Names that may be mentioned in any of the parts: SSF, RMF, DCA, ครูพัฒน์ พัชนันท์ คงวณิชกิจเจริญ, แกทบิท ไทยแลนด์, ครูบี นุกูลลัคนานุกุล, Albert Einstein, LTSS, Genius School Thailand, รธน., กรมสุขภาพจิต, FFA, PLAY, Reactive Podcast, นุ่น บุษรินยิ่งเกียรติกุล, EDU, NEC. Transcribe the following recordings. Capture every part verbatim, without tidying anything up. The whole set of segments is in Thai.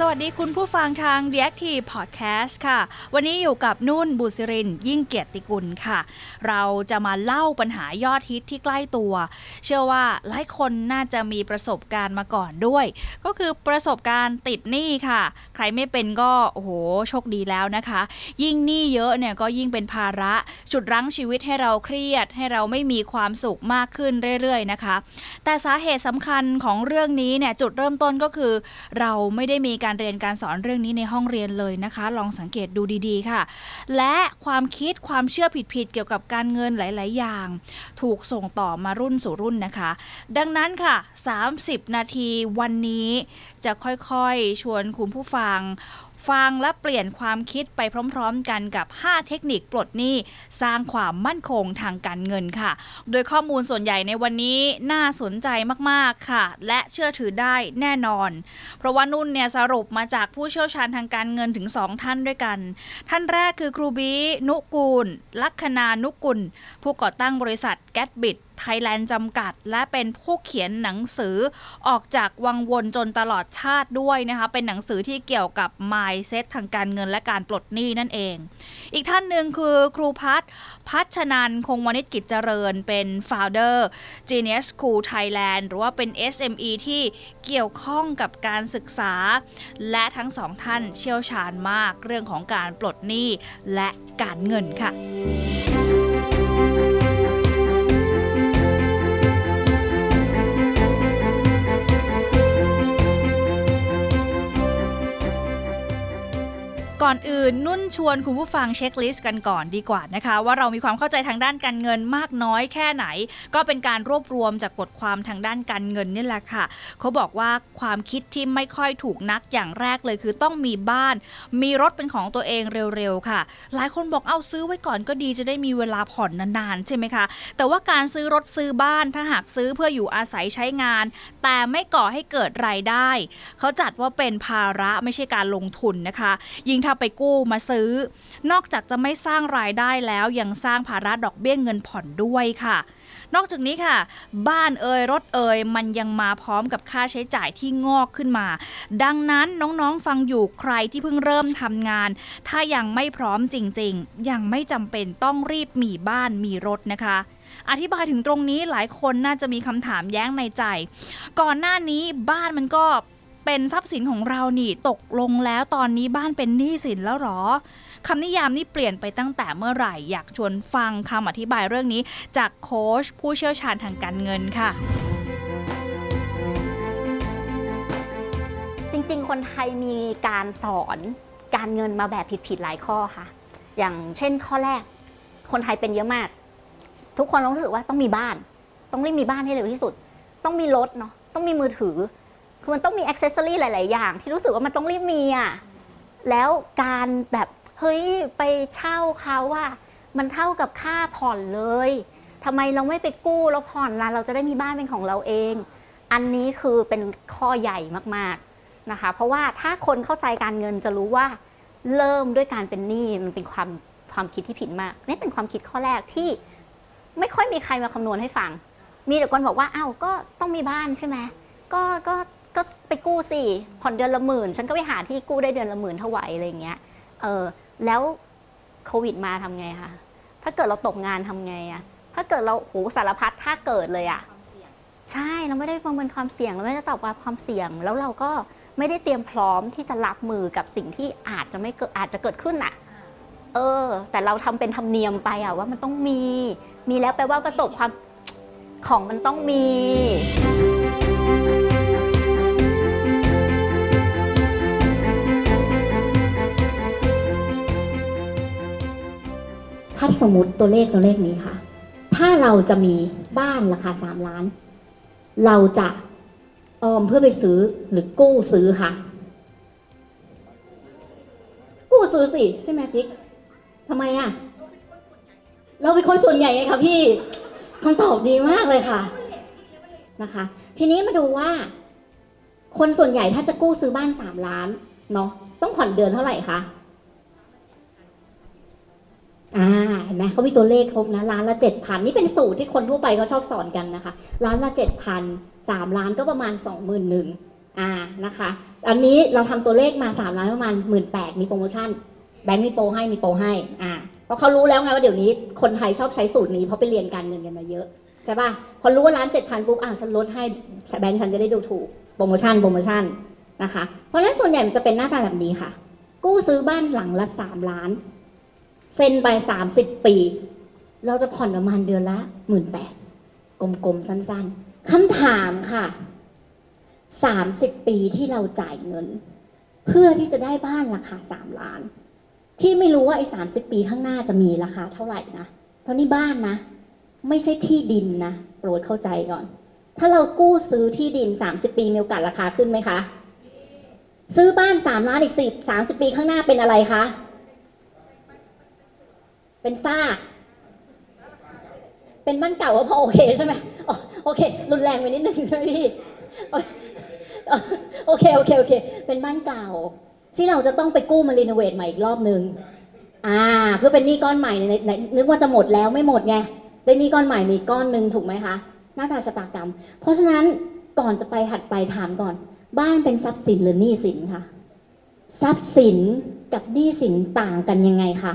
สวัสดีคุณผู้ฟังทาง Reactive Podcast ค่ะวันนี้อยู่กับนุ่นบุษรินยิ่งเกียรติกุลค่ะเราจะมาเล่าปัญหายอดฮิตที่ใกล้ตัวเชื่อว่าหลายคนน่าจะมีประสบการณ์มาก่อนด้วยก็คือประสบการณ์ติดหนี้ค่ะใครไม่เป็นก็โอ้โหโชคดีแล้วนะคะยิ่งหนี้เยอะเนี่ยก็ยิ่งเป็นภาระฉุดรั้งชีวิตให้เราเครียดให้เราไม่มีความสุขมากขึ้นเรื่อยๆนะคะแต่สาเหตุสำคัญของเรื่องนี้เนี่ยจุดเริ่มต้นก็คือเราไม่ได้มีการเรียนการสอนเรื่องนี้ในห้องเรียนเลยนะคะลองสังเกตดูดีๆค่ะและความคิดความเชื่อผิดๆเกี่ยวกับการเงินหลายๆอย่างถูกส่งต่อมารุ่นสู่รุ่นนะคะดังนั้นค่ะสามสิบนาทีวันนี้จะค่อยๆชวนคุณผู้ฟังฟังและเปลี่ยนความคิดไปพร้อมๆกันกับห้าเทคนิคปลดหนี้สร้างความมั่นคงทางการเงินค่ะโดยข้อมูลส่วนใหญ่ในวันนี้น่าสนใจมากๆค่ะและเชื่อถือได้แน่นอนเพราะว่านุ่นเนี่ยสรุปมาจากผู้เชี่ยวชาญทางการเงินถึงสองท่านด้วยกันท่านแรกคือครูบีนุกูลลัคนานุกุลผู้ก่อตั้งบริษัทแกทบิทไทยแลนด์จำกัดและเป็นผู้เขียนหนังสือออกจากวังวนจนตลอดชาติด้วยนะคะเป็นหนังสือที่เกี่ยวกับ mindset ทางการเงินและการปลดหนี้นั่นเองอีกท่านหนึ่งคือครูพัฒน์พัชนันท์คงวณิชกิจเจริญเป็น founder Genius School Thailand หรือว่าเป็น เอส เอ็ม อี ที่เกี่ยวข้องกับการศึกษาและทั้งสองท่านเชี่ยวชาญมากเรื่องของการปลดหนี้และการเงินค่ะก่อนอื่นนุ่นชวนคุณผู้ฟังเช็คลิสต์กันก่อนดีกว่านะคะว่าเรามีความเข้าใจทางด้านการเงินมากน้อยแค่ไหนก็เป็นการรวบรวมจากบทความทางด้านการเงินนี่แหละค่ะเขาบอกว่าความคิดที่ไม่ค่อยถูกนักอย่างแรกเลยคือต้องมีบ้านมีรถเป็นของตัวเองเร็วๆค่ะหลายคนบอกเอาซื้อไว้ก่อนก็ดีจะได้มีเวลาผ่อนนานๆใช่ไหมคะแต่ว่าการซื้อรถซื้อบ้านถ้าหากซื้อเพื่ออยู่อาศัยใช้งานแต่ไม่ก่อให้เกิดรายได้เขาจัดว่าเป็นภาระไม่ใช่การลงทุนนะคะยิ่งถ้าไปกู้มาซื้อนอกจากจะไม่สร้างรายได้แล้วยังสร้างภาระดอกเบี้ยเงินผ่อนด้วยค่ะนอกจากนี้ค่ะบ้านเอ่ยรถเอ่ยมันยังมาพร้อมกับค่าใช้จ่ายที่งอกขึ้นมาดังนั้นน้องๆฟังอยู่ใครที่เพิ่งเริ่มทำงานถ้ายังไม่พร้อมจริงๆยังไม่จำเป็นต้องรีบมีบ้านมีรถนะคะอธิบายถึงตรงนี้หลายคนน่าจะมีคำถามแย้งในใจก่อนหน้านี้บ้านมันก็เป็นทรัพย์สินของเรานี่ตกลงแล้วตอนนี้บ้านเป็นหนี้สินแล้วหรอคำนิยามนี่เปลี่ยนไปตั้งแต่เมื่อไหร่อยากชวนฟังคำอธิบายเรื่องนี้จากโค้ชผู้เชี่ยวชาญทางการเงินค่ะจริงๆคนไทยมีการสอนการเงินมาแบบผิดๆหลายข้อค่ะอย่างเช่นข้อแรกคนไทยเป็นเยอะมากทุกคนรู้สึกว่าต้องมีบ้านต้องรีบมีบ้านให้เร็วที่สุดต้องมีรถเนาะต้องมีมือถือคือมันต้องมี accessory หลายๆอย่างที่รู้สึกว่ามันต้องรีบมีอ่ะแล้วการแบบเฮ้ยไปเช่าเขาว่ามันเท่ากับค่าผ่อนเลยทำไมเราไม่ไปกู้แล้วผ่อนล่ะเราจะได้มีบ้านเป็นของเราเองอันนี้คือเป็นข้อใหญ่มากๆนะคะเพราะว่าถ้าคนเข้าใจการเงินจะรู้ว่าเริ่มด้วยการเป็นหนี้มันเป็นความความคิดที่ผิดมากนี่เป็นความคิดข้อแรกที่ไม่ค่อยมีใครมาคำนวณให้ฟังมีแต่คนบอกว่าอ้าวก็ต้องมีบ้านใช่ไหมก็ก็ก็ไปกู้สิผ่อนเดือนละหมื่นฉันก็ไปหาที่กู้ได้เดือนละหมื่นเท่าไหร่อะไรเงี้ยเออแล้วโควิดมาทำไงคะถ้าเกิดเราตกงานทำไงอะถ้าเกิดเราโหสารพัดถ้าเกิดเลยอะใช่เราไม่ได้ประเมินความเสี่ยงเราไม่ได้ตอบรับความเสี่ยงแล้วเราก็ไม่ได้เตรียมพร้อมที่จะรับมือกับสิ่งที่อาจจะไม่เกิดอาจจะเกิดขึ้นอะเออแต่เราทำเป็นธรรมเนียมไปอะว่ามันต้องมีมีแล้วแปลว่าประสบความของมันต้องมีถ้าสมมติตัวเลขตัวเลขนี้ค่ะถ้าเราจะมีบ้านราคาสามล้านเราจะออมเพื่อไปซื้อหรือกู้ซื้อค่ะกู้ซื้อสิใช่ไหมติ๊กทำไมอ่ะเราเป็นคนส่วนใหญ่ไงคะพี่คำตอบดีมากเลยค่ะนะคะทีนี้มาดูว่าคนส่วนใหญ่ถ้าจะกู้ซื้อบ้านสามล้านเนาะต้องผ่อนเดือนเท่าไหร่คะ อ่าเห็นไหมเขามีตัวเลขครบนะล้านละ เจ็ดพัน นี่เป็นสูตรที่คนทั่วไปก็ชอบสอนกันนะคะล้านละ เจ็ดพัน สามล้านก็ประมาณ สองหมื่นหนึ่งพัน อ่านะคะอันนี้เราทำตัวเลขมาสามล้านประมาณ หนึ่งหมื่นแปดพัน มีโปรโมชั่นแบงค์มีโปรให้มีโปรให้อ่าเพราะเขารู้แล้วไงว่าเดี๋ยวนี้คนไทยชอบใช้สูตรนี้เพราะไปเรียนการเงินกันมาเยอะใช่ป่ะพอรู้ว่าล้าน เจ็ดพัน ปุ๊บอ่ะฉันลดให้แบงค์ฉันจะได้ดูถูกโปรโมชั่นโปรโมชั่นนะคะเพราะฉะนั้นส่วนใหญ่มันจะเป็นหน้าตาแบบนี้ค่ะกู้ซื้อบ้านหลังละสามล้านเซ็นไปสามสิบปีเราจะผ่อนประมาณเดือนละ หนึ่งหมื่นแปดพัน กลมๆสั้นๆคำถามค่ะสามสิบปีที่เราจ่ายเงินเพื่อที่จะได้บ้านราคาสามล้านที่ไม่รู้ว่าไอ้สามสิบปีข้างหน้าจะมีราคาเท่าไหร่นะเพราะนี่บ้านนะไม่ใช่ที่ดินนะโปรดเข้าใจก่อนถ้าเรากู้ซื้อที่ดินสามสิบปีมีโอกาสราคาขึ้นไหมคะซื้อบ้านสามล้านอีกสิบ สามสิบปีข้างหน้าเป็นอะไรคะเป็นซากเป็นบ้านเก่าก็พอโอเคใช่ไหมโอเครุนแรงไปนิดนึงใช่ไหมพี่โอเคโอเคโอเคเป็นบ้านเก่าที่เราจะต้องไปกู้มารีโนเวทใหม่อีกรอบนึงอ่าเพื่อเป็นหนี้ก้อนใหม่ในนึกว่าจะหมดแล้วไม่หมดไงได้หนี้ก้อนใหม่มีก้อนนึงถูกไหมคะหน้าตาชะตากรรมเพราะฉะนั้นก่อนจะไปหัดไปถามก่อนบ้านเป็นทรัพย์สินหรือหนี้สินคะทรัพย์สินกับหนี้สินต่างกันยังไงคะ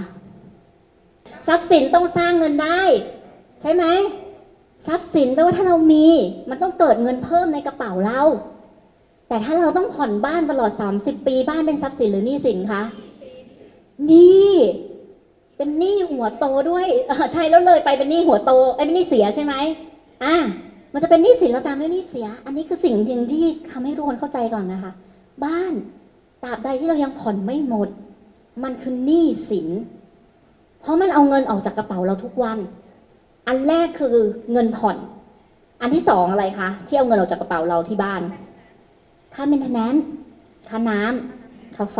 ทรัพย์สินต้องสร้างเงินได้ใช่ไหมทรัพย์สินแปลว่าถ้าเรามีมันต้องเกิดเงินเพิ่มในกระเป๋าเราแต่ถ้าเราต้องผ่อนบ้านตลอดสามสิบปีบ้านเป็นทรัพย์สินหรือหนี้สินคะหนี้เป็นหนี้หัวโตด้วยใช่แล้วเลยไปเป็นหนี้หัวโตไอ้เป็นหนี้เสียใช่ไหมอ่ะมันจะเป็นหนี้สินแล้วตามด้วยหนี้เสียอันนี้คือสิ่งหนึ่งที่ทำให้ทุกคนเข้าใจก่อนนะคะบ้านตราบใดที่เรายังผ่อนไม่หมดมันคือหนี้สินเพราะมันเอาเงินออกจากกระเป๋าเราทุกวันอันแรกคือเงินผ่อนอันที่สองอะไรคะที่เอาเงินออกจากกระเป๋าเราที่บ้านค่า maintenance ค่าน้ำค่าไฟ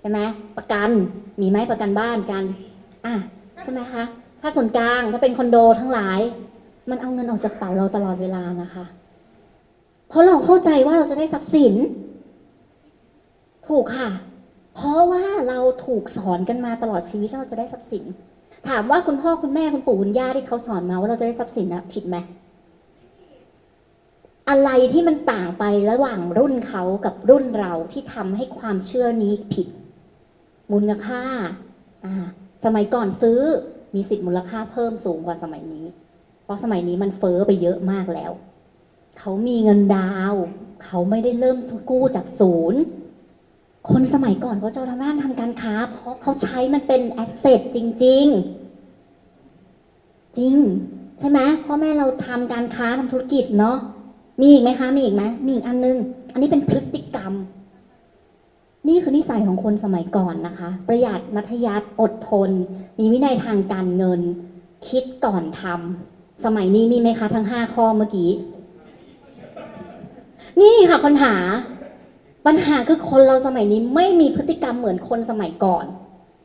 ใช่ไหมประกันมีไหมประกันบ้านกันอ่ะใช่ไหมคะค่าส่วนกลางถ้าเป็นคอนโดทั้งหลายมันเอาเงินออกจากกระเป๋าเราตลอดเวลานะคะเพราะเราเข้าใจว่าเราจะได้ทรัพย์สินถูกค่ะเพราะว่าเราถูกสอนกันมาตลอดชีวิตเราจะได้ทรัพย์สินถามว่าคุณพ่อคุณแม่คุณปู่คุณย่าที่เขาสอนมาว่าเราจะได้ทรัพย์สินนะผิดไหมอะไรที่มันต่างไประหว่างรุ่นเขากับรุ่นเราที่ทำให้ความเชื่อนี้ผิดมูลค่าอ่าสมัยก่อนซื้อมีสิทธิ์มูลค่าเพิ่มสูงกว่าสมัยนี้เพราะสมัยนี้มันเฟ้อไปเยอะมากแล้วเขามีเงินดาวเขาไม่ได้เริ่มกู้จากศูนย์คนสมัยก่อนเขาจะทำบ้านทำการค้าเพราะเขาใช้มันเป็นแอสเซทจริงๆจริงจริงใช่ไหมพ่อแม่เราทำการค้าทำธุรกิจเนาะมีอีกไหมคะมีอีกไหมมีอีกอันนึงอันนี้เป็นพฤติกรรมนี่คือนิสัยของคนสมัยก่อนนะคะประหยัดมัธยัสถ์อดทนมีวินัยทางการเงินคิดก่อนทำสมัยนี้มีไหมคะทั้งห้าข้อเมื่อกี้นี่ค่ะปัญหาปัญหาคือคนเราสมัยนี้ไม่มีพฤติกรรมเหมือนคนสมัยก่อน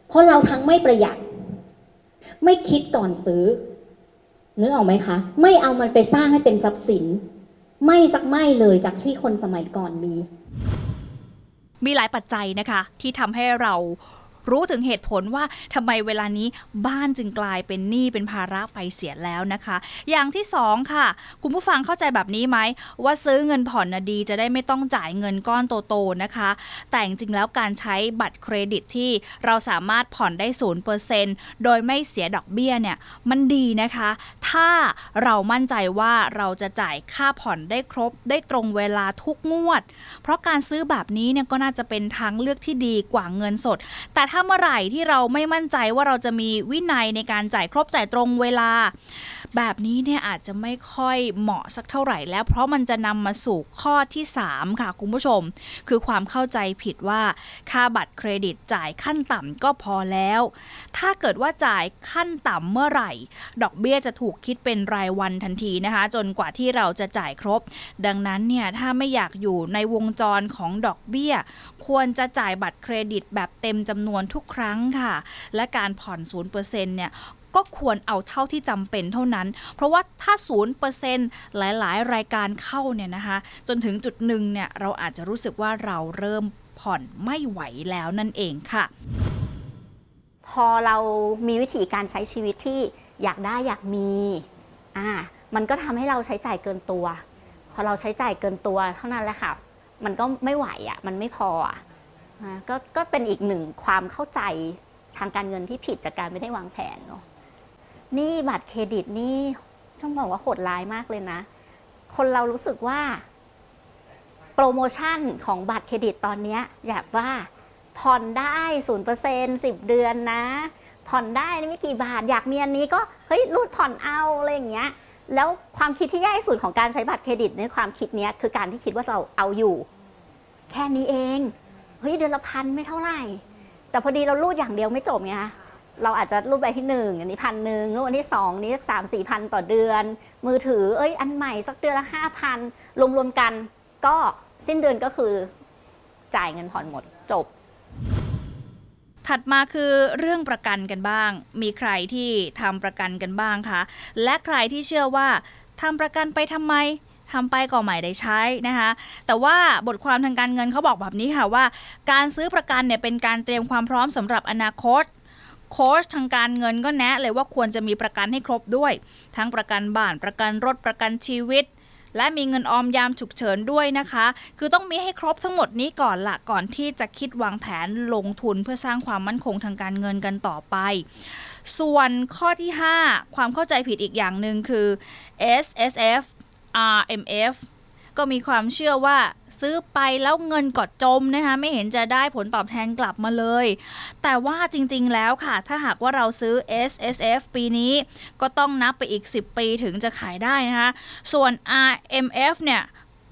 เพราะเราทั้งไม่ประหยัดไม่คิดก่อนซื้อนึกออกไหมคะไม่เอามันไปสร้างให้เป็นทรัพย์สินไม่สักไม่เลยจากที่คนสมัยก่อนมีมีหลายปัจจัยนะคะที่ทำให้เรารู้ถึงเหตุผลว่าทำไมเวลานี้บ้านจึงกลายเป็นหนี้เป็นภาระไปเสียแล้วนะคะอย่างที่สองค่ะคุณผู้ฟังเข้าใจแบบนี้ไหมว่าซื้อเงินผ่อนนะดีจะได้ไม่ต้องจ่ายเงินก้อนโตๆนะคะแต่จริงๆแล้วการใช้บัตรเครดิตที่เราสามารถผ่อนได้ ศูนย์เปอร์เซ็นต์ โดยไม่เสียดอกเบี้ยเนี่ยมันดีนะคะถ้าเรามั่นใจว่าเราจะจ่ายค่าผ่อนได้ครบได้ตรงเวลาทุกงวดเพราะการซื้อแบบนี้เนี่ยก็น่าจะเป็นทางเลือกที่ดีกว่าเงินสดแต่ถ้าเมื่อไหร่ที่เราไม่มั่นใจว่าเราจะมีวินัยในการจ่ายครบจ่ายตรงเวลาแบบนี้เนี่ยอาจจะไม่ค่อยเหมาะสักเท่าไหร่แล้วเพราะมันจะนำมาสู่ข้อที่สามค่ะคุณผู้ชมคือความเข้าใจผิดว่าค่าบัตรเครดิตจ่ายขั้นต่ำก็พอแล้วถ้าเกิดว่าจ่ายขั้นต่ำเมื่อไหร่ดอกเบี้ยจะถูกคิดเป็นรายวันทันทีนะคะจนกว่าที่เราจะจ่ายครบดังนั้นเนี่ยถ้าไม่อยากอยู่ในวงจรของดอกเบี้ยควรจะจ่ายบัตรเครดิตแบบเต็มจำนวนทุกครั้งค่ะและการผ่อน ศูนย์เปอร์เซ็นต์ เนี่ยก็ควรเอาเท่าที่จำเป็นเท่านั้นเพราะว่าถ้า ศูนย์เปอร์เซ็นต์ หลายๆรายการเข้าเนี่ยนะคะจนถึงจุดหนึ่งเนี่ยเราอาจจะรู้สึกว่าเราเริ่มผ่อนไม่ไหวแล้วนั่นเองค่ะพ พอเรามีวิธีการใช้ชีวิตที่อยากได้อยากมีอ่ามันก็ทำให้เราใช้จ่ายเกินตัวพอเราใช้จ่ายเกินตัวเท่านั้นแหละค่ะมันก็ไม่ไหวอ่ะมันไม่พออ่ะก็ก็เป็นอีกหนึ่งความเข้าใจทางการเงินที่ผิดจากการไม่ได้วางแผนเนาะนี่บัตรเครดิตนี่ต้องบอกว่าโหดร้ายมากเลยนะคนเรารู้สึกว่าโปรโมชั่นของบัตรเครดิตตอนนี้อยากว่าผ่อนได้ ศูนย์เปอร์เซ็นต์ สิบ เดือนนะผ่อนได้ไม่กี่บาทอยากมีอันนี้ก็เฮ้ยรูดผ่อนเอาอะไรอย่างเงี้ยแล้วความคิดที่แย่ที่สุดของการใช้บัตรเครดิตในความคิดเนี้ยคือการที่คิดว่าเราเอาอยู่แค่นี้เองเฮ้ยเดือนละพันไม่เท่าไหร่แต่พอดีเรารูดอย่างเดียวไม่จบไงคะเราอาจจะรูดไปที่หนึ่งอันนี้พันหนึ่งรูดอันที่สองนี้สักสามสี่พันต่อเดือนมือถือเอ้ยอันใหม่สักเดือนละห้าพันรวมๆกันก็สิ้นเดือนก็คือจ่ายเงินผ่อนหมดจบถัดมาคือเรื่องประกันกันบ้างมีใครที่ทำประกันกันบ้างคะและใครที่เชื่อว่าทำประกันไปทำไมทำไปก็ไม่ได้ใช้นะคะแต่ว่าบทความทางการเงินเขาบอกแบบนี้ค่ะว่าการซื้อประกันเนี่ยเป็นการเตรียมความพร้อมสำหรับอนาคตโค้ชทางการเงินก็แนะเลยว่าควรจะมีประกันให้ครบด้วยทั้งประกันบ้านประกันรถประกันชีวิตและมีเงินออมยามฉุกเฉินด้วยนะคะคือต้องมีให้ครบทั้งหมดนี้ก่อนละก่อนที่จะคิดวางแผนลงทุนเพื่อสร้างความมั่นคงทางการเงินกันต่อไปส่วนข้อที่ห้าความเข้าใจผิดอีกอย่างนึงคือ เอส เอส เอฟ อาร์ เอ็ม เอฟ ก็มีความเชื่อว่าซื้อไปแล้วเงินกอดจมนะคะไม่เห็นจะได้ผลตอบแทนกลับมาเลยแต่ว่าจริงๆแล้วค่ะถ้าหากว่าเราซื้อ เอส เอส เอฟ ปีนี้ก็ต้องนับไปอีกสิบปีถึงจะขายได้นะคะส่วน อาร์ เอ็ม เอฟ เนี่ย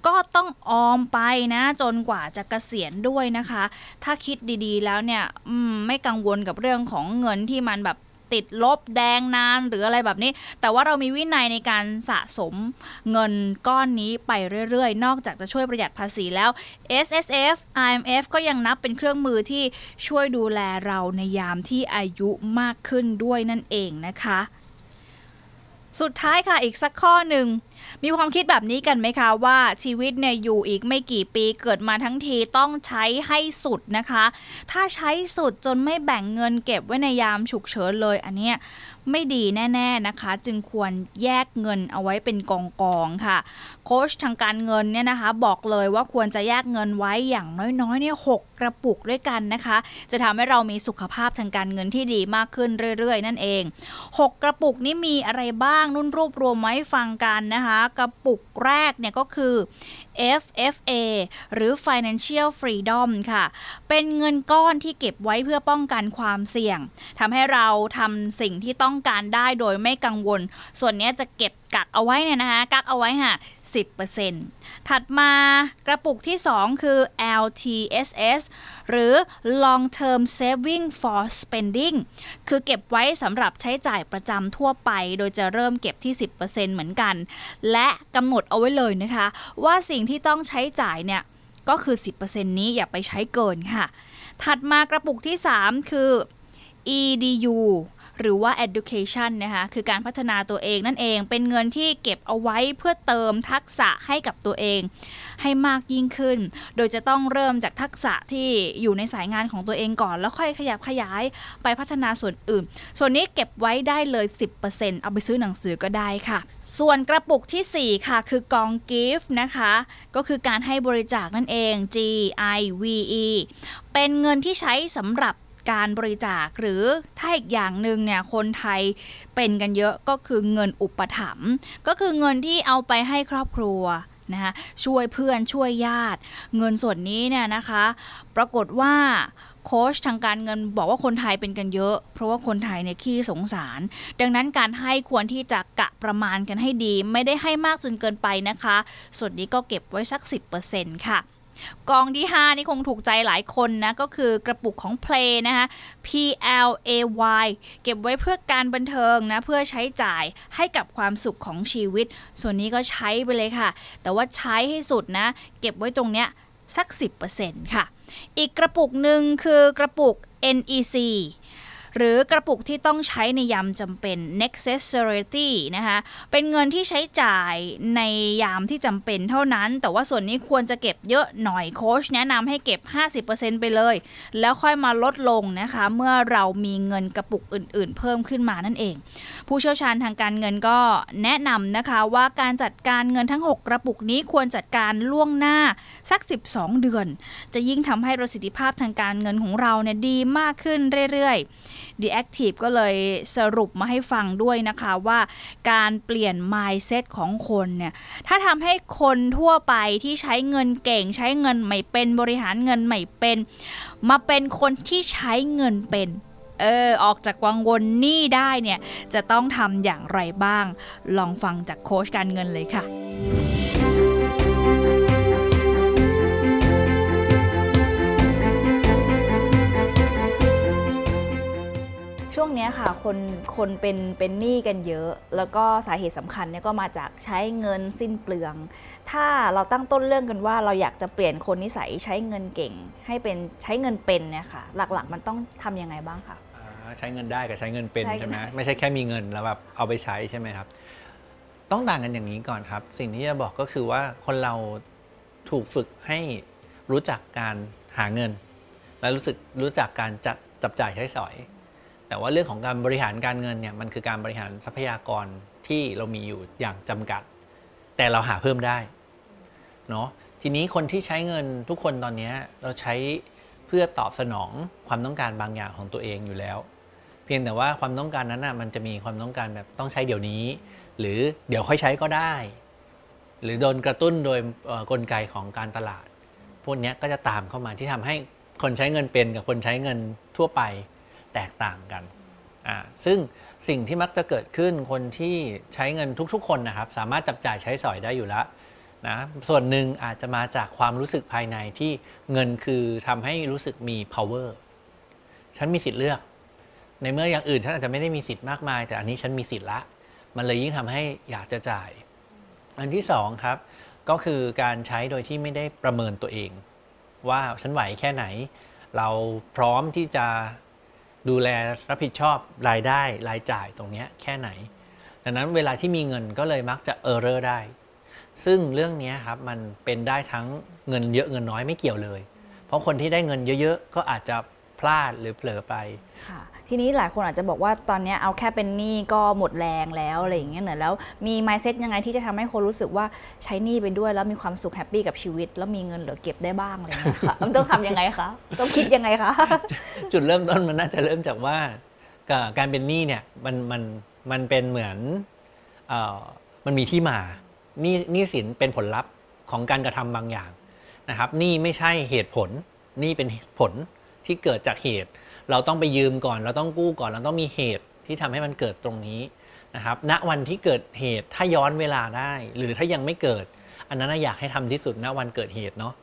ก็ต้องออมไปนะจนกว่าจะเกษียณด้วยนะคะถ้าคิดดีๆแล้วเนี่ยอืมไม่กังวลกับเรื่องของเงินที่มันแบบติดลบแดงนานหรืออะไรแบบนี้แต่ว่าเรามีวินัยในการสะสมเงินก้อนนี้ไปเรื่อยๆนอกจากจะช่วยประหยัดภาษีแล้ว เอส เอส เอฟ อาร์ เอ็ม เอฟ ก็ยังนับเป็นเครื่องมือที่ช่วยดูแลเราในยามที่อายุมากขึ้นด้วยนั่นเองนะคะสุดท้ายค่ะอีกสักข้อหนึ่งมีความคิดแบบนี้กันไหมคะว่าชีวิตเนี่ยอยู่อีกไม่กี่ปีเกิดมาทั้งทีต้องใช้ให้สุดนะคะถ้าใช้สุดจนไม่แบ่งเงินเก็บไว้ในยามฉุกเฉินเลยอันเนี้ยไม่ดีแน่ๆนะคะจึงควรแยกเงินเอาไว้เป็นกองๆค่ะโค้ชทางการเงินเนี่ยนะคะบอกเลยว่าควรจะแยกเงินไว้อย่างน้อยๆเนี่ยหกกระปุกด้วยกันนะคะจะทำให้เรามีสุขภาพทางการเงินที่ดีมากขึ้นเรื่อยๆนั่นเองหกกระปุกนี้มีอะไรบ้างนุ่นรวบรวมไว้ฟังกันนะคะกระปุกแรกเนี่ยก็คือ เอฟ เอฟ เอ หรือ Financial Freedom ค่ะเป็นเงินก้อนที่เก็บไว้เพื่อป้องกันความเสี่ยงทำให้เราทำสิ่งที่ต้องการได้โดยไม่กังวลส่วนนี้จะเก็บกักเอาไว้เนี่ยนะคะกักเอาไว้ค่ะ สิบเปอร์เซ็นต์ ถัดมากระปุกที่สองคือ แอล ที เอส เอส หรือ Long Term Saving for Spending คือเก็บไว้สำหรับใช้จ่ายประจำทั่วไปโดยจะเริ่มเก็บที่ สิบเปอร์เซ็นต์ เหมือนกันและกำหนดเอาไว้เลยนะคะว่าสิ่งที่ต้องใช้จ่ายเนี่ยก็คือ สิบเปอร์เซ็นต์ นี้อย่าไปใช้เกินค่ะถัดมากระปุกที่สามคือ อี ดี ยูหรือว่า education นะคะคือการพัฒนาตัวเองนั่นเองเป็นเงินที่เก็บเอาไว้เพื่อเติมทักษะให้กับตัวเองให้มากยิ่งขึ้นโดยจะต้องเริ่มจากทักษะที่อยู่ในสายงานของตัวเองก่อนแล้วค่อยขยับขยายไปพัฒนาส่วนอื่นส่วนนี้เก็บไว้ได้เลย สิบเปอร์เซ็นต์ เอาไปซื้อหนังสือก็ได้ค่ะส่วนกระปุกที่สี่ค่ะคือกอง gift นะคะก็คือการให้บริจาคนั่นเอง give เป็นเงินที่ใช้สำหรับการบริจาคหรือถ้าอีกอย่างหนึ่งเนี่ยคนไทยเป็นกันเยอะก็คือเงินอุปถัมภ์ก็คือเงินที่เอาไปให้ครอบครัวนะคะช่วยเพื่อนช่วยญาติเงินส่วนนี้เนี่ยนะคะปรากฏว่าโค้ชทางการเงินบอกว่าคนไทยเป็นกันเยอะเพราะว่าคนไทยเนี่ยขี้สงสารดังนั้นการให้ควรที่จะกะประมาณกันให้ดีไม่ได้ให้มากจนเกินไปนะคะส่วนนี้ก็เก็บไว้สัก สิบเปอร์เซ็นต์ ค่ะกองที่ห้านี่คงถูกใจหลายคนนะก็คือกระปุกของ PLAY นะคะ พี แอล เอ วาย เก็บไว้เพื่อการบันเทิงนะเพื่อใช้จ่ายให้กับความสุขของชีวิตส่วนนี้ก็ใช้ไปเลยค่ะแต่ว่าใช้ให้สุดนะเก็บไว้ตรงเนี้ยสัก สิบเปอร์เซ็นต์ ค่ะอีกกระปุกหนึ่งคือกระปุก เอ็น อี ซี หรือกระปุกที่ต้องใช้ในยามจำเป็น necessity นะคะเป็นเงินที่ใช้จ่ายในยามที่จำเป็นเท่านั้นแต่ว่าส่วนนี้ควรจะเก็บเยอะหน่อยโค้ชแนะนำให้เก็บ ห้าสิบเปอร์เซ็นต์ ไปเลยแล้วค่อยมาลดลงนะคะเมื่อเรามีเงินกระปุกอื่นๆเพิ่มขึ้นมานั่นเองผู้เชี่ยวชาญทางการเงินก็แนะนำนะคะว่าการจัดการเงินทั้งหกกระปุกนี้ควรจัดการล่วงหน้าสักสิบสองเดือนจะยิ่งทำให้ประสิทธิภาพทางการเงินของเราเนี่ยดีมากขึ้นเรื่อยๆ The Active ก็เลยสรุปมาให้ฟังด้วยนะคะว่าการเปลี่ยน mindset ของคนเนี่ยถ้าทำให้คนทั่วไปที่ใช้เงินเก่งใช้เงินไม่เป็นบริหารเงินไม่เป็นมาเป็นคนที่ใช้เงินเป็นเออออกจากวังวนหนี้ได้เนี่ยจะต้องทำอย่างไรบ้างลองฟังจากโค้ชการเงินเลยค่ะช่วงนี้ค่ะคนคนเป็นเป็นหนี้กันเยอะแล้วก็สาเหตุสำคัญเนี่ยก็มาจากใช้เงินสิ้นเปลืองถ้าเราตั้งต้นเรื่องกันว่าเราอยากจะเปลี่ยนคนนิสัยใช้เงินเก่งให้เป็นใช้เงินเป็นเนี่ยค่ะหลักๆมันต้องทำยังไงบ้างคะใช้เงินได้กับใช้เงินเป็นใช่ไหมไม่ใช่แค่มีเงินแล้วแบบเอาไปใช้ใช่ไหมครับต้องต่างกันอย่างนี้ก่อนครับสิ่งที่จะบอกก็คือว่าคนเราถูกฝึกให้รู้จักการหาเงินและรู้สึกรู้จักการจัดจับจ่ายใช้สอยแต่ว่าเรื่องของการบริหารการเงินเนี่ยมันคือการบริหารทรัพยากรที่เรามีอยู่อย่างจำกัดแต่เราหาเพิ่มได้เนาะทีนี้คนที่ใช้เงินทุกคนตอนนี้เราใช้เพื่อตอบสนองความต้องการบางอย่างของตัวเองอยู่แล้วเพียงแต่ว่าความต้องการนั้นน่ะมันจะมีความต้องการแบบต้องใช้เดี๋ยวนี้หรือเดี๋ยวค่อยใช้ก็ได้หรือโดนกระตุ้นโดยกลไกของการตลาดพวกนี้ก็จะตามเข้ามาที่ทำให้คนใช้เงินเป็นกับคนใช้เงินทั่วไปแตกต่างกันอ่าซึ่งสิ่งที่มักจะเกิดขึ้นคนที่ใช้เงินทุกๆคนนะครับสามารถจับจ่ายใช้สอยได้อยู่แล้วนะส่วนหนึ่งอาจจะมาจากความรู้สึกภายในที่เงินคือทำให้รู้สึกมี power ฉันมีสิทธิ์เลือกในเมื่ออย่างอื่นฉันอาจจะไม่ได้มีสิทธิ์มากมายแต่อันนี้ฉันมีสิทธิ์ละมันเลยยิ่งทำให้อยากจะจ่ายอันที่สองครับก็คือการใช้โดยที่ไม่ได้ประเมินตัวเองว่าฉันไหวแค่ไหนเราพร้อมที่จะดูแลรับผิดชอบรายได้รายจ่ายตรงนี้แค่ไหนดังนั้นเวลาที่มีเงินก็เลยมักจะเออร์เรอร์ได้ซึ่งเรื่องนี้ครับมันเป็นได้ทั้งเงินเยอะเงินน้อยไม่เกี่ยวเลยเพราะคนที่ได้เงินเยอะๆก็อาจจะพลาดหรือเผลอไปค่ะทีนี้หลายคนอาจจะบอกว่าตอนนี้เอาแค่เป็นหนี้ก็หมดแรงแล้วอะไรอย่างเงี้ยเนี่ยแล้วมี mindset ยังไงที่จะทำให้คนรู้สึกว่าใช้หนี้ไปด้วยแล้วมีความสุขแฮปปี้กับชีวิตแล้วมีเงินเหลือเก็บได้บ้างอะไรอย่างเงี้ยค่ะมันต้องทำยังไงคะต้องคิดยังไงคะจุดเริ่มต้นมันน่าจะเริ่มจากว่าการเป็นหนี้เนี่ยมันมันมันเป็นเหมือนเอ่อมันมีที่มาหนี้หนี้สินเป็นผลลัพธ์ของการกระทำบางอย่างนะครับหนี้ไม่ใช่เหตุผลหนี้เป็นผลที่เกิดจากเหตุเราต้องไปยืมก่อนเราต้องกู้ก่อนเราต้องมีเหตุที่ทำให้มันเกิดตรงนี้นะครับณวันที่เกิดเหตุถ้าย้อนเวลาได้หรือถ้ายังไม่เกิดอันนั้นอยากให้ทำที่สุดณวันเกิดเหตุเนาะ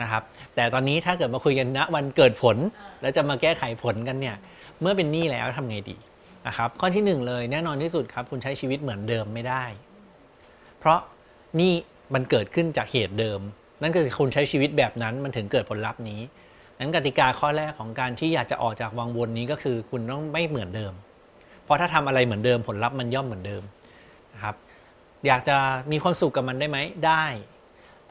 นะครับแต่ตอนนี้ถ้าเกิดมาคุยกันณวันเกิดผลแล้วจะมาแก้ไขผลกันเนี่ยเมื่อเป็นหนี้แล้วทำไงดีนะครับข้อที่หนึ่งเลยแน่นอนที่สุดครับคุณใช้ชีวิตเหมือนเดิมไม่ได้เพราะหนี้มันเกิดขึ้นจากเหตุเดิมนั่นคือคุณใช้ชีวิตแบบนั้นมันถึงเกิดผลลัพธ์นี้นั้นกติกาข้อแรกของการที่อยากจะออกจากวังวนนี้ก็คือคุณต้องไม่เหมือนเดิมเพราะถ้าทำอะไรเหมือนเดิมผลลัพธ์มันย่อมเหมือนเดิมนะครับอยากจะมีความสุขกับมันได้ไหมได้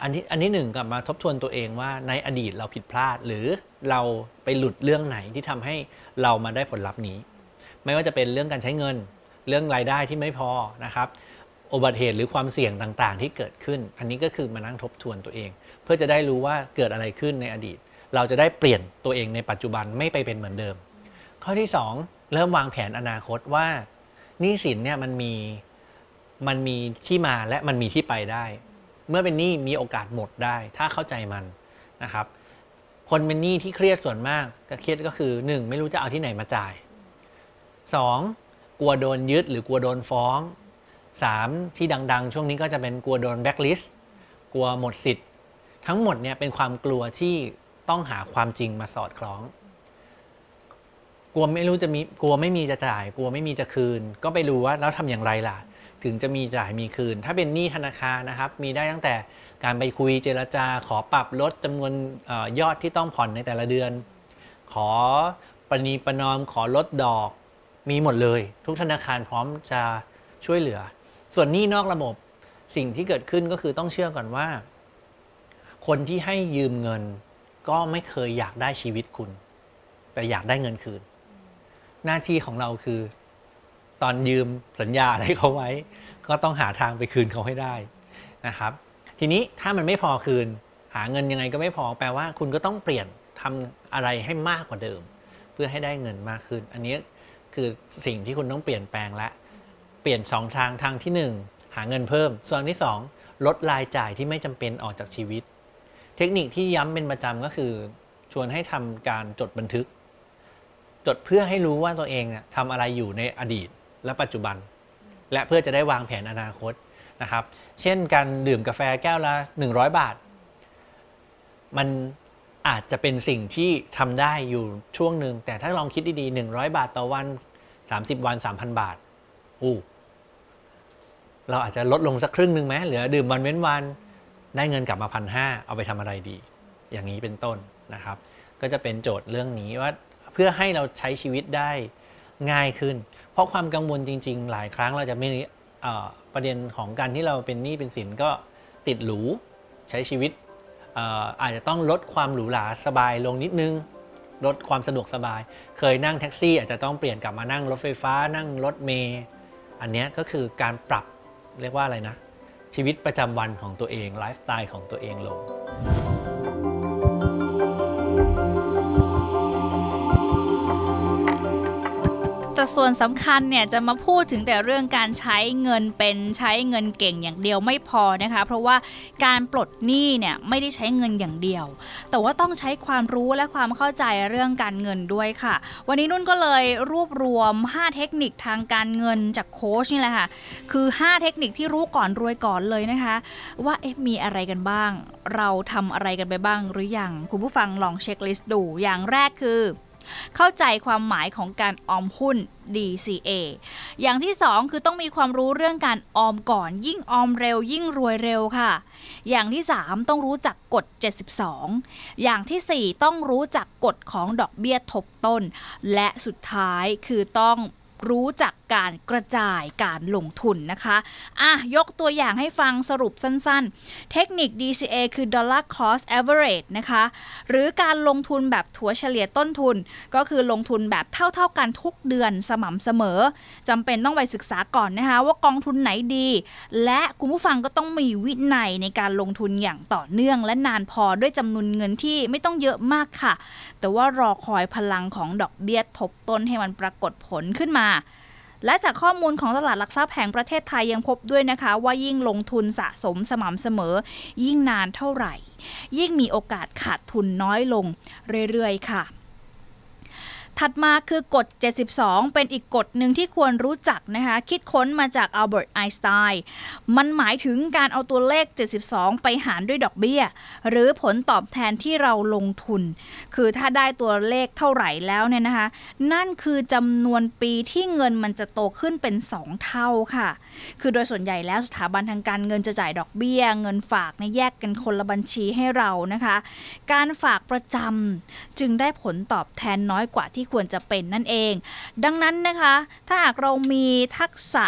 อันที่อันที่หนึ่งกลับมาทบทวนตัวเองว่าในอดีตเราผิดพลาดหรือเราไปหลุดเรื่องไหนที่ทำให้เรามาได้ผลลัพธ์นี้ไม่ว่าจะเป็นเรื่องการใช้เงินเรื่องรายได้ที่ไม่พอนะครับอุบัติเหตุหรือความเสี่ยงต่างๆที่เกิดขึ้นอันนี้ก็คือมานั่งทบทวนตัวเองเพื่อจะได้รู้ว่าเกิดอะไรขึ้นในอดีตเราจะได้เปลี่ยนตัวเองในปัจจุบันไม่ไปเป็นเหมือนเดิมข้อที่สองเริ่มวางแผนอนาคตว่าหนี้สินเนี่ยมันมีมันมีที่มาและมันมีที่ไปได้เมื่อเป็นหนี้มีโอกาสหมดได้ถ้าเข้าใจมันนะครับคนเป็นหนี้ที่เครียดส่วนมากก็เครียดก็คือหนึ่งไม่รู้จะเอาที่ไหนมาจ่ายสองกลัวโดนยึดหรือกลัวโดนฟ้องสามที่ดังๆช่วงนี้ก็จะเป็นกลัวโดนแบล็คลิสต์กลัวหมดสิทธิ์ทั้งหมดเนี่ยเป็นความกลัวที่ต้องหาความจริงมาสอดคล้องกลัวไม่รู้จะมีกลัวไม่มีจะจ่ายกลัวไม่มีจะคืนก็ไปดูว่าแล้วทำอย่างไรล่ะถึงจะมีจ่ายมีคืนถ้าเป็นหนี้ธนาคารนะครับมีได้ตั้งแต่การไปคุยเจรจาขอปรับลดจำนวนยอดที่ต้องผ่อนในแต่ละเดือนขอ ประนีประนอมขอลดดอกมีหมดเลยทุกธนาคารพร้อมจะช่วยเหลือส่วนหนี้นอกระบบสิ่งที่เกิดขึ้นก็คือต้องเชื่อก่อนว่าคนที่ให้ยืมเงินก็ไม่เคยอยากได้ชีวิตคุณแต่อยากได้เงินคืนหน้าที่ของเราคือตอนยืมสัญญาอะไรเขาไว้ก็ต้องหาทางไปคืนเขาให้ได้นะครับทีนี้ถ้ามันไม่พอคืนหาเงินยังไงก็ไม่พอแปลว่าคุณก็ต้องเปลี่ยนทำอะไรให้มากกว่าเดิมเพื่อให้ได้เงินมากขึ้นอันนี้คือสิ่งที่คุณต้องเปลี่ยนแปลงและเปลี่ยนสองทางทางที่หนึ่งหาเงินเพิ่มส่วนที่สองลดรายจ่ายที่ไม่จำเป็นออกจากชีวิตเทคนิคที่ย้ำเป็นประจำก็คือชวนให้ทำการจดบันทึกจดเพื่อให้รู้ว่าตัวเองทำอะไรอยู่ในอดีตและปัจจุบันและเพื่อจะได้วางแผนอนาคตนะครับเช่นการดื่มกาแฟแก้วละหนึ่งร้อยบาทมันอาจจะเป็นสิ่งที่ทำได้อยู่ช่วงหนึ่งแต่ถ้าลองคิดดีๆหนึ่งร้อยบาทต่อวันสามสิบวัน สามพันบาทอู้เราอาจจะลดลงสักครึ่งนึงไหมเหลือดื่มวันเว้นวันได้เงินกลับมา หนึ่งพันห้าร้อย เอาไปทำอะไรดีอย่างนี้เป็นต้นนะครับก็จะเป็นโจทย์เรื่องนี้ว่าเพื่อให้เราใช้ชีวิตได้ง่ายขึ้นเพราะความกังวลจริงๆหลายครั้งเราจะไม่ประเด็นของการที่เราเป็นหนี้เป็นสินก็ติดหรูใช้ชีวิต อ, อาจจะต้องลดความหรูหราสบายลงนิดนึงลดความสะดวกสบายเคยนั่งแท็กซี่อาจจะต้องเปลี่ยนกลับมานั่งรถไฟฟ้านั่งรถเมล์อันนี้ก็คือการปรับเรียกว่าอะไรนะชีวิตประจำวันของตัวเองไลฟ์สไตล์ของตัวเองลงแต่ส่วนสำคัญเนี่ยจะมาพูดถึงแต่เรื่องการใช้เงินเป็นใช้เงินเก่งอย่างเดียวไม่พอนะคะเพราะว่าการปลดหนี้เนี่ยไม่ได้ใช้เงินอย่างเดียวแต่ว่าต้องใช้ความรู้และความเข้าใจเรื่องการเงินด้วยค่ะวันนี้นุ่นก็เลยรวบรวมห้าเทคนิคทางการเงินจากโค้ชนี่แหละค่ะคือห้าเทคนิคที่รู้ก่อนรวยก่อนเลยนะคะว่าเอ๊ะมีอะไรกันบ้างเราทำอะไรกันไปบ้างหรือยังคุณผู้ฟังลองเช็คลิสต์ดูอย่างแรกคือเข้าใจความหมายของการออมหุ้น ดี ซี เอ อย่างที่สองคือต้องมีความรู้เรื่องการออมก่อนยิ่งออมเร็วยิ่งรวยเร็วค่ะอย่างที่สามต้องรู้จักกฎเจ็ดสิบสองอย่างที่สี่ต้องรู้จักกฎของดอกเบี้ยทบต้นและสุดท้ายคือต้องรู้จักการกระจายการลงทุนนะคะอ่ะยกตัวอย่างให้ฟังสรุปสั้นๆเทคนิค ดี ซี เอ คือ Dollar Cost Average นะคะหรือการลงทุนแบบถัวเฉลี่ยต้นทุนก็คือลงทุนแบบเท่าๆกันทุกเดือนสม่ำเสมอจำเป็นต้องไปศึกษาก่อนนะคะว่ากองทุนไหนดีและคุณผู้ฟังก็ต้องมีวินัยในการลงทุนอย่างต่อเนื่องและนานพอด้วยจำนวนเงินที่ไม่ต้องเยอะมากค่ะแต่ว่ารอคอยพลังของดอกเบี้ยทบต้นให้มันปรากฏผลขึ้นมาและจากข้อมูลของตลาดหลักทรัพย์แห่งประเทศไทยยังพบด้วยนะคะว่ายิ่งลงทุนสะสมสม่ำเสมอยิ่งนานเท่าไหร่ยิ่งมีโอกาสขาดทุนน้อยลงเรื่อยๆค่ะถัดมาคือกฎเจ็ดสิบสองเป็นอีกกฎหนึ่งที่ควรรู้จักนะคะคิดค้นมาจากอัลเบิร์ตไอน์สไตน์มันหมายถึงการเอาตัวเลขเจ็ดสิบสองไปหารด้วยดอกเบี้ยหรือผลตอบแทนที่เราลงทุนคือถ้าได้ตัวเลขเท่าไหร่แล้วเนี่ยนะคะนั่นคือจำนวนปีที่เงินมันจะโตขึ้นเป็นสองเท่าค่ะคือโดยส่วนใหญ่แล้วสถาบันทางการเงินจะจ่ายดอกเบี้ยเงินฝากเนี่ยแยกกันคนละบัญชีให้เรานะคะการฝากประจำจึงได้ผลตอบแทนน้อยกว่าที่ควรจะเป็นนั่นเองดังนั้นนะคะถ้าหากเรามีทักษะ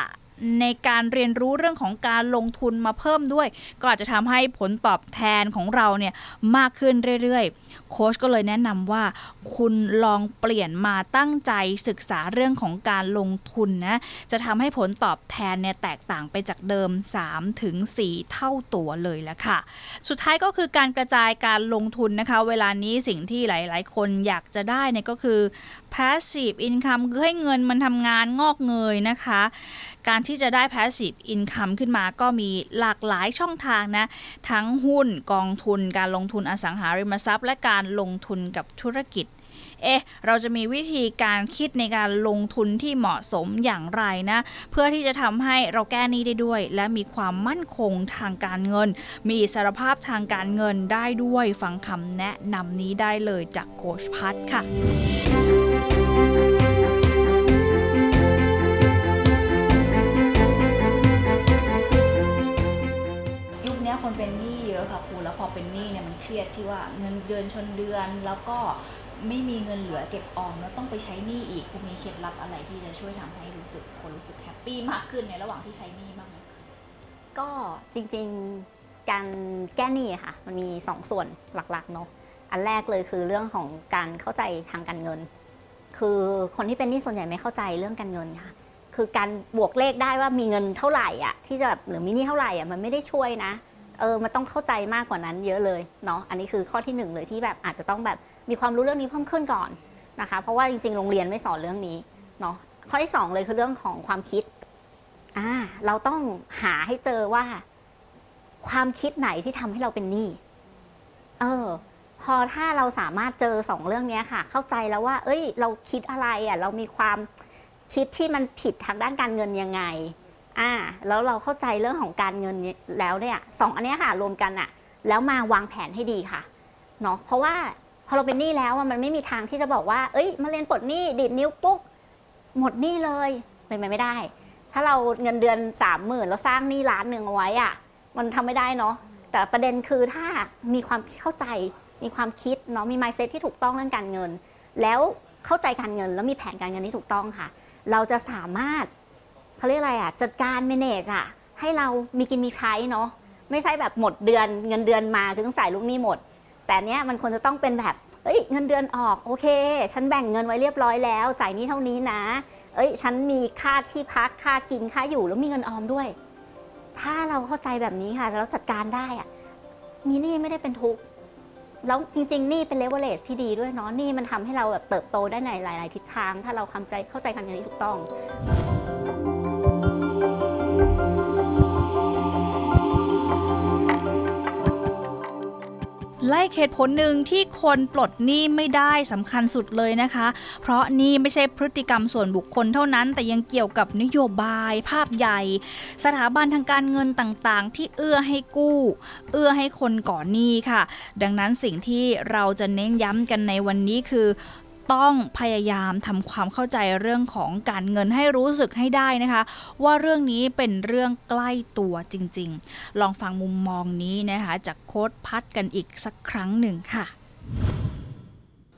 ในการเรียนรู้เรื่องของการลงทุนมาเพิ่มด้วยก็อาจจะทำให้ผลตอบแทนของเราเนี่ยมากขึ้นเรื่อยๆโค้ชก็เลยแนะนำว่าคุณลองเปลี่ยนมาตั้งใจศึกษาเรื่องของการลงทุนนะจะทำให้ผลตอบแทนเนี่ยแตกต่างไปจากเดิม สามถึงสี่เท่าตัวเลยละค่ะสุดท้ายก็คือการกระจายการลงทุนนะคะเวลานี้สิ่งที่หลายๆคนอยากจะได้เนี่ยก็คือ passive income คือให้เงินมันทำงานงอกเงยนะคะการที่จะได้ passive income ขึ้นมาก็มีหลากหลายช่องทางนะทั้งหุ้นกองทุนการลงทุนอสังหาริมทรัพย์และการลงทุนกับธุรกิจเอ๊ะเราจะมีวิธีการคิดในการลงทุนที่เหมาะสมอย่างไรนะเพื่อที่จะทำให้เราแก้หนี้ได้ด้วยและมีความมั่นคงทางการเงินมีอิสรภาพทางการเงินได้ด้วยฟังคำแนะนำนี้ได้เลยจากโค้ชพัดค่ะคนเป็นหนี้เยอะค่ะครูแล้วพอเป็นหนี้เนี่ยมันเครียดที่ว่าเงินเดือนชนเดือนแล้วก็ ไม่มีเงินเหลือเก็บออมแล้วต้องไปใช้หนี้อีกคุณมีเคล็ดลับอะไรที่จะช่วยทำให้รู้สึกคนรู้สึกแฮปปี้มากขึ้นในระหว่างที่ใช้หนี้บ้างก็จริงๆการแก้หนี้ค่ะมันมีสองส่วนหลักๆเนาะอันแรกเลยคือเรื่องของการเข้าใจทางการเงินคือคนที่เป็นหนี้ส่วนใหญ่ไม่เข้าใจเรื่องการเงินค่ะคือการบวกเลขได้ว่ามีเงินเท่าไหร่อ่ะที่จะหรือมีหนี้เท่าไหร่อ่ะมันไม่ได้ช่วยนะเออมันต้องเข้าใจมากกว่านั้นเยอะเลยเนาะอันนี้คือข้อที่หนึ่งเลยที่แบบอาจจะต้องแบบมีความรู้เรื่องนี้เพิ่มขึ้นก่อนนะคะเพราะว่าจริงๆโรงเรียนไม่สอนเรื่องนี้เนาะข้อที่สองเลยคือเรื่องของความคิดอ่าเราต้องหาให้เจอว่าความคิดไหนที่ทำให้เราเป็นหนี้เออพอถ้าเราสามารถเจอสองเรื่องนี้ค่ะเข้าใจแล้วว่าเอ้ยเราคิดอะไรอ่ะเรามีความคิดที่มันผิดทางด้านการเงินยังไงอ่าแล้วเราเข้าใจเรื่องของการเงินแล้วเนี่ยสองอันนี้ค่ะรวมกันอ่ะแล้วมาวางแผนให้ดีค่ะเนาะเพราะว่าพอเราเป็นหนี้แล้วมันไม่มีทางที่จะบอกว่าเอ้ยมาเรียนปลดหนี้ดีดนิ้วปุ๊บหมดหนี้เลยเป็นไปไม่ได้ถ้าเราเงินเดือน สามหมื่น แล้วสร้างหนี้ล้านหนึ่งเอาไว้อ่ะมันทำไม่ได้เนาะแต่ประเด็นคือถ้ามีความเข้าใจมีความคิดเนาะมี mindset ที่ถูกต้องเรื่องการเงินแล้วเข้าใจการเงินแล้วมีแผนการเงินที่ถูกต้องค่ะเราจะสามารถเขาเรียกอะไรอ่ะจัดการ manage อ่ะให้เรามีกินมีใช้เนาะไม่ใช่แบบหมดเดือนเงินเดือนมาคือต้องจ่ายลูกหนี้หมดแต่เนี้ยมันควรจะต้องเป็นแบบเอ้ยเงินเดือนออกโอเคฉันแบ่งเงินไว้เรียบร้อยแล้วจ่ายหนี้เท่านี้นะเอ้ยฉันมีค่าที่พักค่ากินค่าอยู่แล้วมีเงินออมด้วยถ้าเราเข้าใจแบบนี้ค่ะแล้วจัดการได้อ่ะมีหนี้ไม่ได้เป็นทุกข์แล้วจริงๆหนี้เป็น leverage ที่ดีด้วยเนาะหนี้มันทำให้เราแบบเติบโตได้ในหลายๆทิศทางถ้าเราทำใจเข้าใจการเงินที่ถูกต้องและเหตุผลหนึ่งที่คนปลดหนี้ไม่ได้สำคัญสุดเลยนะคะเพราะหนี้ไม่ใช่พฤติกรรมส่วนบุคคลเท่านั้นแต่ยังเกี่ยวกับนโยบายภาพใหญ่สถาบันทางการเงินต่างๆที่เอื้อให้กู้เอื้อให้คนก่อหนี้ค่ะดังนั้นสิ่งที่เราจะเน้นย้ำกันในวันนี้คือต้องพยายามทำความเข้าใจเรื่องของการเงินให้รู้สึกให้ได้นะคะว่าเรื่องนี้เป็นเรื่องใกล้ตัวจริงๆลองฟังมุมมองนี้นะคะจากโค้ชพัดกันอีกสักครั้งหนึ่งค่ะ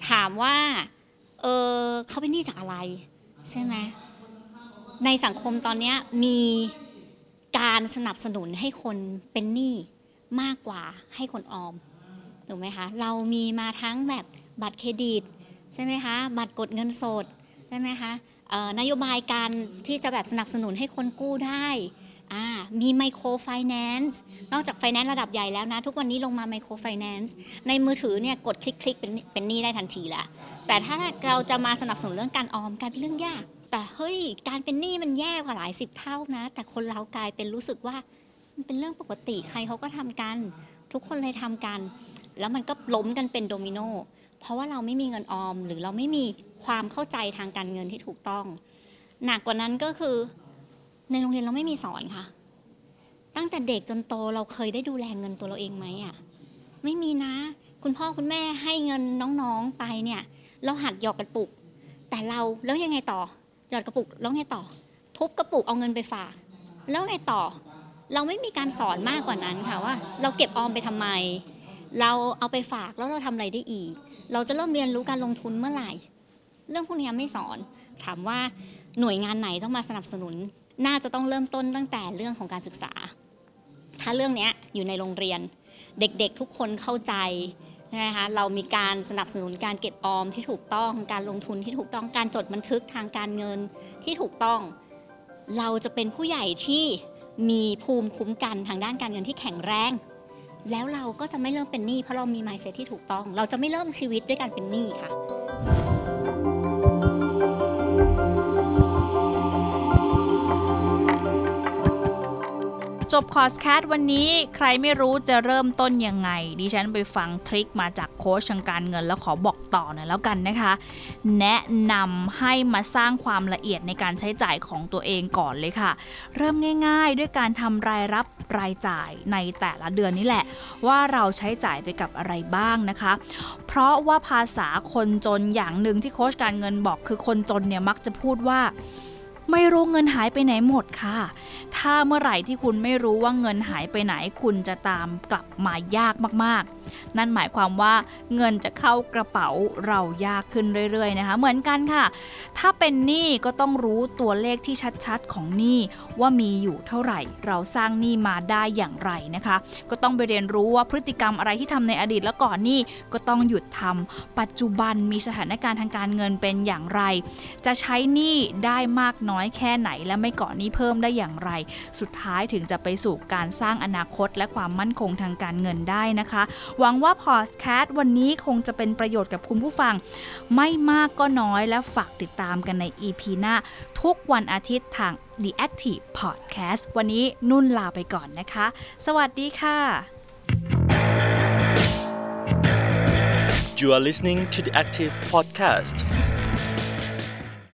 ถามว่าเออเขาเป็นหนี้จากอะไรใช่ไหมในสังคมตอนนี้มีการสนับสนุนให้คนเป็นหนี้มากกว่าให้คนออมถูกไหมคะเรามีมาทั้งแบบบัตรเครดิตใช่ไหมคะบัตรกดเงินสดใช่ไหมคะนโยบายการที่จะแบบสนับสนุนให้คนกู้ได้มีไมโครไฟแนนซ์นอกจากไฟแนนซ์ระดับใหญ่แล้วนะทุกวันนี้ลงมาไมโครไฟแนนซ์ในมือถือเนี่ยกดคลิกคลิกเป็นเป็นหนี้ได้ทันทีแหละแต่ถ้าเราจะมาสนับสนุนเรื่องการออมกลายเป็นเรื่องยากแต่เฮ้ยการเป็นหนี้มันแย่กว่าหลายสิบเท่านะแต่คนเรากลายเป็นรู้สึกว่ามันเป็นเรื่องปกติใครเขาก็ทำกันทุกคนเลยทำกันแล้วมันก็ล้มกันเป็นโดมิโนเพราะว่าเราไม่มีเงินออมหรือเราไม่มีความเข้าใจทางการเงินที่ถูกต้องหนักกว่านั้นก็คือในโรงเรียนเราไม่มีสอนค่ะตั้งแต่เด็กจนโตเราเคยได้ดูแลเงินตัวเราเองไหมอ่ะไม่มีนะคุณพ่อคุณแม่ให้เงินน้องๆไปเนี่ยเราหัดหยอดกระปุกแต่เราแล้วยังไงต่อหยอดกระปุกแล้วไงต่อทุบกระปุกเอาเงินไปฝากแล้วไงต่อเราไม่มีการสอนมากกว่านั้นค่ะว่าเราเก็บออมไปทำไมเราเอาไปฝากแล้วเราทำอะไรได้อีกเราจะเริ่มเรียนรู้การลงทุนเมื่อไหร่เรื่องพวกนี้ไม่สอนถามว่าหน่วยงานไหนต้องมาสนับสนุนน่าจะต้องเริ่มต้นตั้งแต่เรื่องของการศึกษาถ้าเรื่องนี้อยู่ในโรงเรียนเด็กๆทุกคนเข้าใจนะคะเรามีการสนับสนุนการเก็บออมที่ถูกต้องการลงทุนที่ถูกต้องการจดบันทึกทางการเงินที่ถูกต้องเราจะเป็นผู้ใหญ่ที่มีภูมิคุ้มกันทางด้านการเงินที่แข็งแรงแล้วเราก็จะไม่เริ่มเป็นหนี้เพราะเรามี mindset ที่ถูกต้องเราจะไม่เริ่มชีวิตด้วยการเป็นหนี้ค่ะจบคอร์สแคสต์วันนี้ใครไม่รู้จะเริ่มต้นยังไงดิฉันไปฟังทริคมาจากโค้ชทางการเงินแล้วขอบอกต่อหน่อยแล้วกันนะคะแนะนำให้มาสร้างความละเอียดในการใช้จ่ายของตัวเองก่อนเลยค่ะเริ่มง่ายๆด้วยการทำรายรับรายจ่ายในแต่ละเดือนนี่แหละว่าเราใช้จ่ายไปกับอะไรบ้างนะคะเพราะว่าภาษาคนจนอย่างหนึ่งที่โค้ชการเงินบอกคือคนจนเนี่ยมักจะพูดว่าไม่รู้เงินหายไปไหนหมดค่ะถ้าเมื่อไหร่ที่คุณไม่รู้ว่าเงินหายไปไหนคุณจะตามกลับมายากมากๆ นั่นหมายความว่าเงินจะเข้ากระเป๋าเรายากขึ้นเรื่อยๆนะคะเหมือนกันค่ะถ้าเป็นหนี้ก็ต้องรู้ตัวเลขที่ชัดๆของหนี้ว่ามีอยู่เท่าไหร่เราสร้างหนี้มาได้อย่างไรนะคะก็ต้องไปเรียนรู้ว่าพฤติกรรมอะไรที่ทำในอดีตและก่อนหนี้ก็ต้องหยุดทำปัจจุบันมีสถานการณ์ทางการเงินเป็นอย่างไรจะใช้หนี้ได้มากน้อยแค่ไหนและไม่ก่อหนี้เพิ่มได้อย่างไรสุดท้ายถึงจะไปสู่การสร้างอนาคตและความมั่นคงทางการเงินได้นะคะหวังว่าพอดแคสต์วันนี้คงจะเป็นประโยชน์กับคุณผู้ฟังไม่มากก็น้อยและฝากติดตามกันใน อี พี หน้าทุกวันอาทิตย์ทาง Reactive Podcast วันนี้นุ่นลาไปก่อนนะคะสวัสดีค่ะ You are listening to the Reactive Podcast